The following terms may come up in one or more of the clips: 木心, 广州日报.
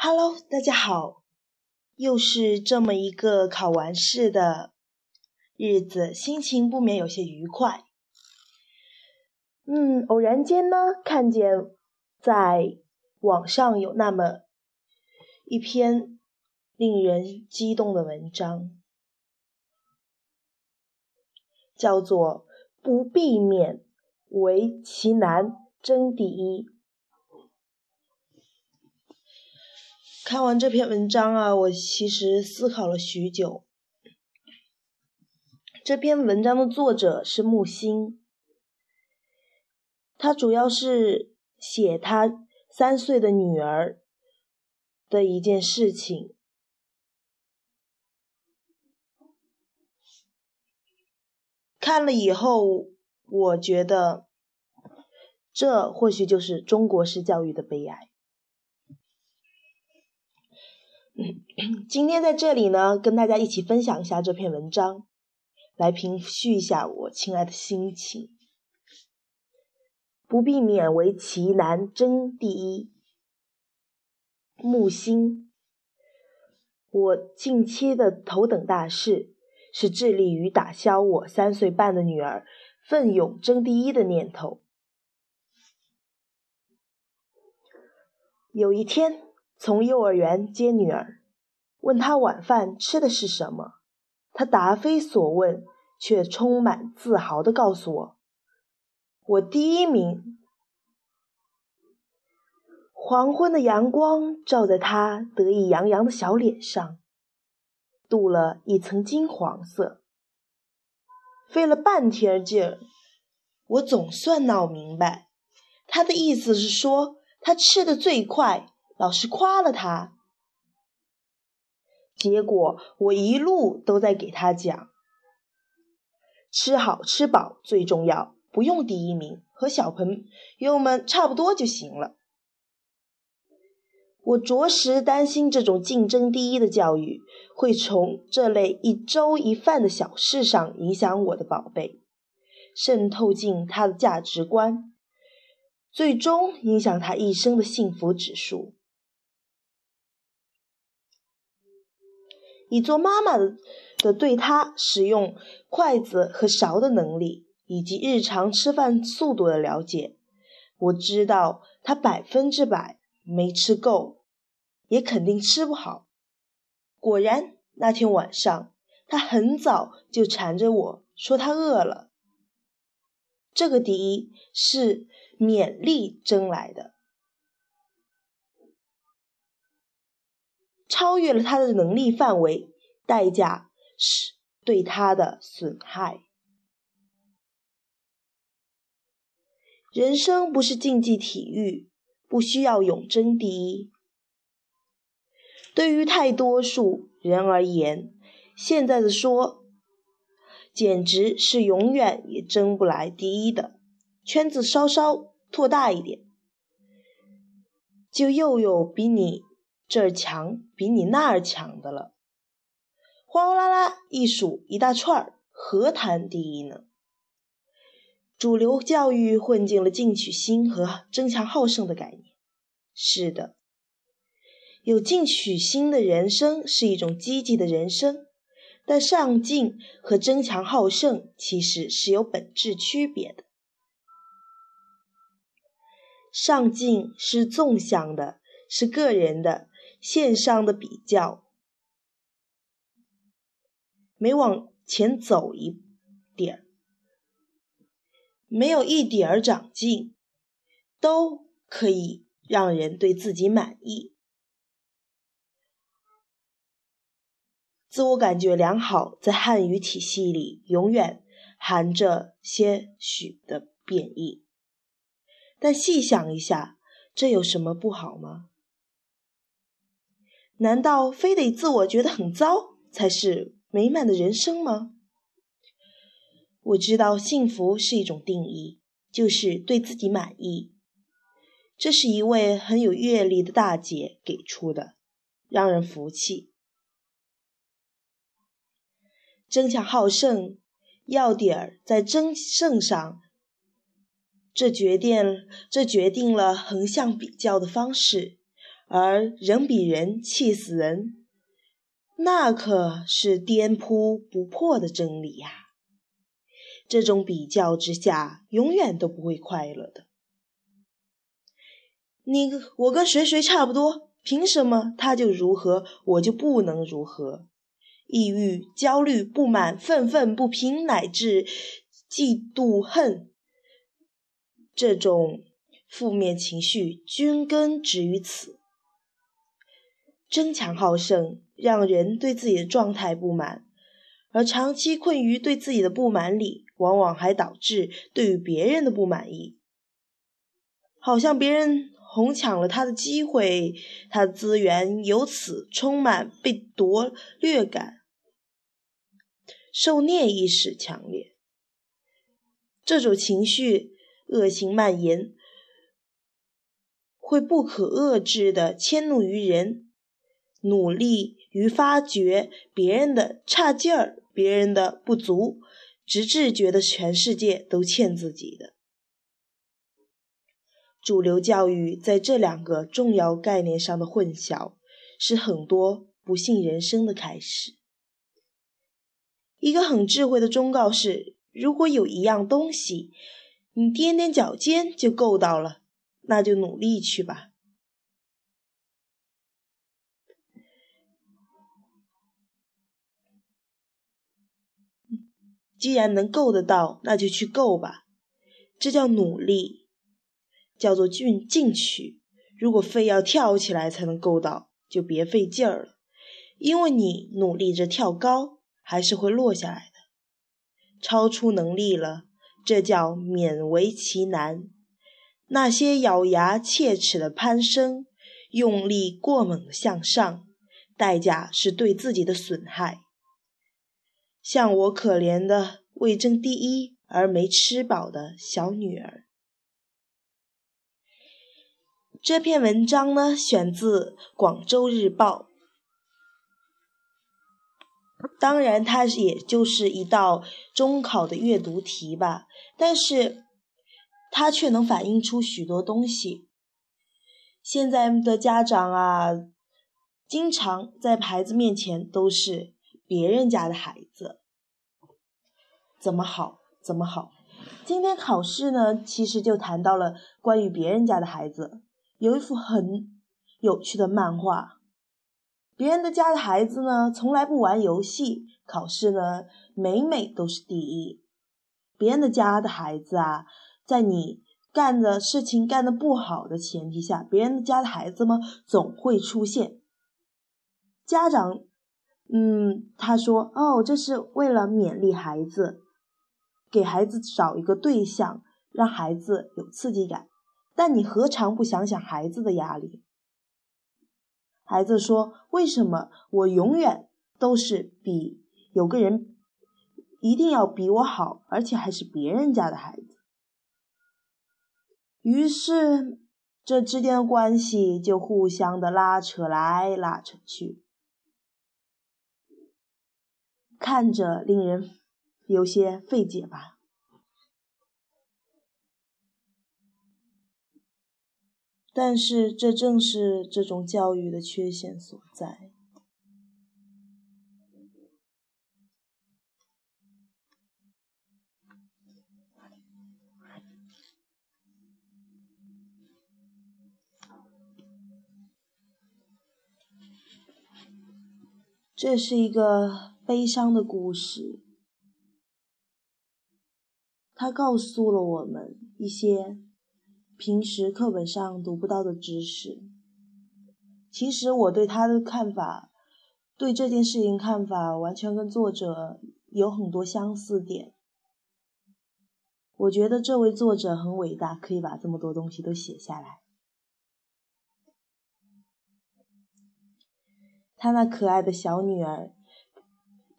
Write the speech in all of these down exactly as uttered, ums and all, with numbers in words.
Hello， 大家好，又是这么一个考完试的日子，心情不免有些愉快。嗯，偶然间呢，看见在网上有那么一篇令人激动的文章，叫做《不避免为其难争第一》。看完这篇文章啊，我其实思考了许久。这篇文章的作者是木心，他主要是写他三岁的女儿的一件事情。看了以后，我觉得这或许就是中国式教育的悲哀。今天在这里呢，跟大家一起分享一下这篇文章，来平复一下我亲爱的心情。不避免为其难争第一，木心。我近期的头等大事是致力于打消我三岁半的女儿奋勇争第一的念头。有一天从幼儿园接女儿，问她晚饭吃的是什么，她答非所问，却充满自豪地告诉我，我第一名。黄昏的阳光照在她得意洋洋的小脸上，镀了一层金黄色。费了半天劲儿，我总算闹明白，她的意思是说，她吃得最快，老师夸了他，结果我一路都在给他讲，吃好吃饱最重要，不用第一名，和小朋友们差不多就行了。我着实担心这种竞争第一的教育会从这类一粥一饭的小事上影响我的宝贝，渗透进他的价值观，最终影响他一生的幸福指数。以做妈妈的对她使用筷子和勺的能力，以及日常吃饭速度的了解，我知道她百分之百没吃够，也肯定吃不好。果然，那天晚上，她很早就缠着我说她饿了。这个第一是勉力争来的，超越了他的能力范围，代价是对他的损害。人生不是竞技体育，不需要永争第一。对于大多数人而言，现在的说简直是永远也争不来第一的。圈子稍稍拓大一点，就又有比你这儿强，比你那儿强的了，哗啦啦一数一大串，何谈第一呢？主流教育混进了进取心和争强好胜的概念。是的，有进取心的人生是一种积极的人生，但上进和争强好胜其实是有本质区别的。上进是纵向的，是个人的，线上的比较，每往前走一点，没有一点儿长进，都可以让人对自己满意，自我感觉良好，在汉语体系里永远含着些许的贬义。但细想一下，这有什么不好吗？难道非得自我觉得很糟才是美满的人生吗？我知道幸福是一种定义，就是对自己满意。这是一位很有阅历的大姐给出的，让人服气。争强好胜，要点儿在争胜上，这决定这决定了横向比较的方式，而人比人气死人，那可是颠扑不破的真理呀、啊。这种比较之下，永远都不会快乐的。你我跟谁谁差不多，凭什么他就如何，我就不能如何？抑郁、焦虑、不满、愤愤不平，乃至嫉妒、恨，这种负面情绪均根植于此。争强好胜，让人对自己的状态不满，而长期困于对自己的不满里，往往还导致对于别人的不满意。好像别人哄抢了他的机会，他的资源，由此充满被夺掠感，受虐意识强烈。这种情绪恶性蔓延，会不可遏制地迁怒于人，努力于发掘别人的差劲儿，别人的不足，直至觉得全世界都欠自己的。主流教育在这两个重要概念上的混淆，是很多不幸人生的开始。一个很智慧的忠告是，如果有一样东西，你踮踮脚尖就够到了，那就努力去吧。既然能够得到，那就去够吧。这叫努力，叫做进取。如果非要跳起来才能够到，就别费劲儿了，因为你努力着跳高，还是会落下来的。超出能力了，这叫勉为其难。那些咬牙切齿的攀升，用力过猛的向上，代价是对自己的损害。像我可怜的为争第一而没吃饱的小女儿。这篇文章呢，选自《广州日报》。当然它也就是一道中考的阅读题吧，但是它却能反映出许多东西。现在的家长啊，经常在孩子面前都是别人家的孩子怎么好怎么好。今天考试呢，其实就谈到了关于别人家的孩子。有一幅很有趣的漫画，别人的家的孩子呢，从来不玩游戏，考试呢每每都是第一。别人的家的孩子啊，在你干的事情干得不好的前提下，别人的家的孩子们总会出现。家长嗯，他说哦，这是为了勉励孩子，给孩子找一个对象，让孩子有刺激感。但你何尝不想想孩子的压力？孩子说，为什么我永远都是比有个人一定要比我好，而且还是别人家的孩子？于是这之间的关系就互相的拉扯来拉扯去，看着令人有些费解吧。但是这正是这种教育的缺陷所在。这是一个悲伤的故事，它告诉了我们一些平时课本上读不到的知识。其实我对它的看法，对这件事情看法完全跟作者有很多相似点。我觉得这位作者很伟大，可以把这么多东西都写下来。他那可爱的小女儿，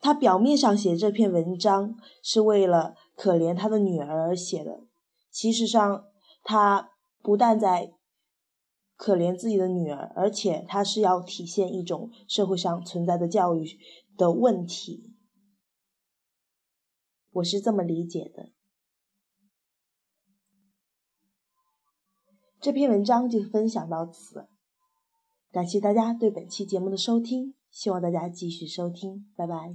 他表面上写这篇文章是为了可怜他的女儿而写的，其实上他不但在可怜自己的女儿，而且他是要体现一种社会上存在的教育的问题。我是这么理解的。这篇文章就分享到此。感谢大家对本期节目的收听，希望大家继续收听，拜拜。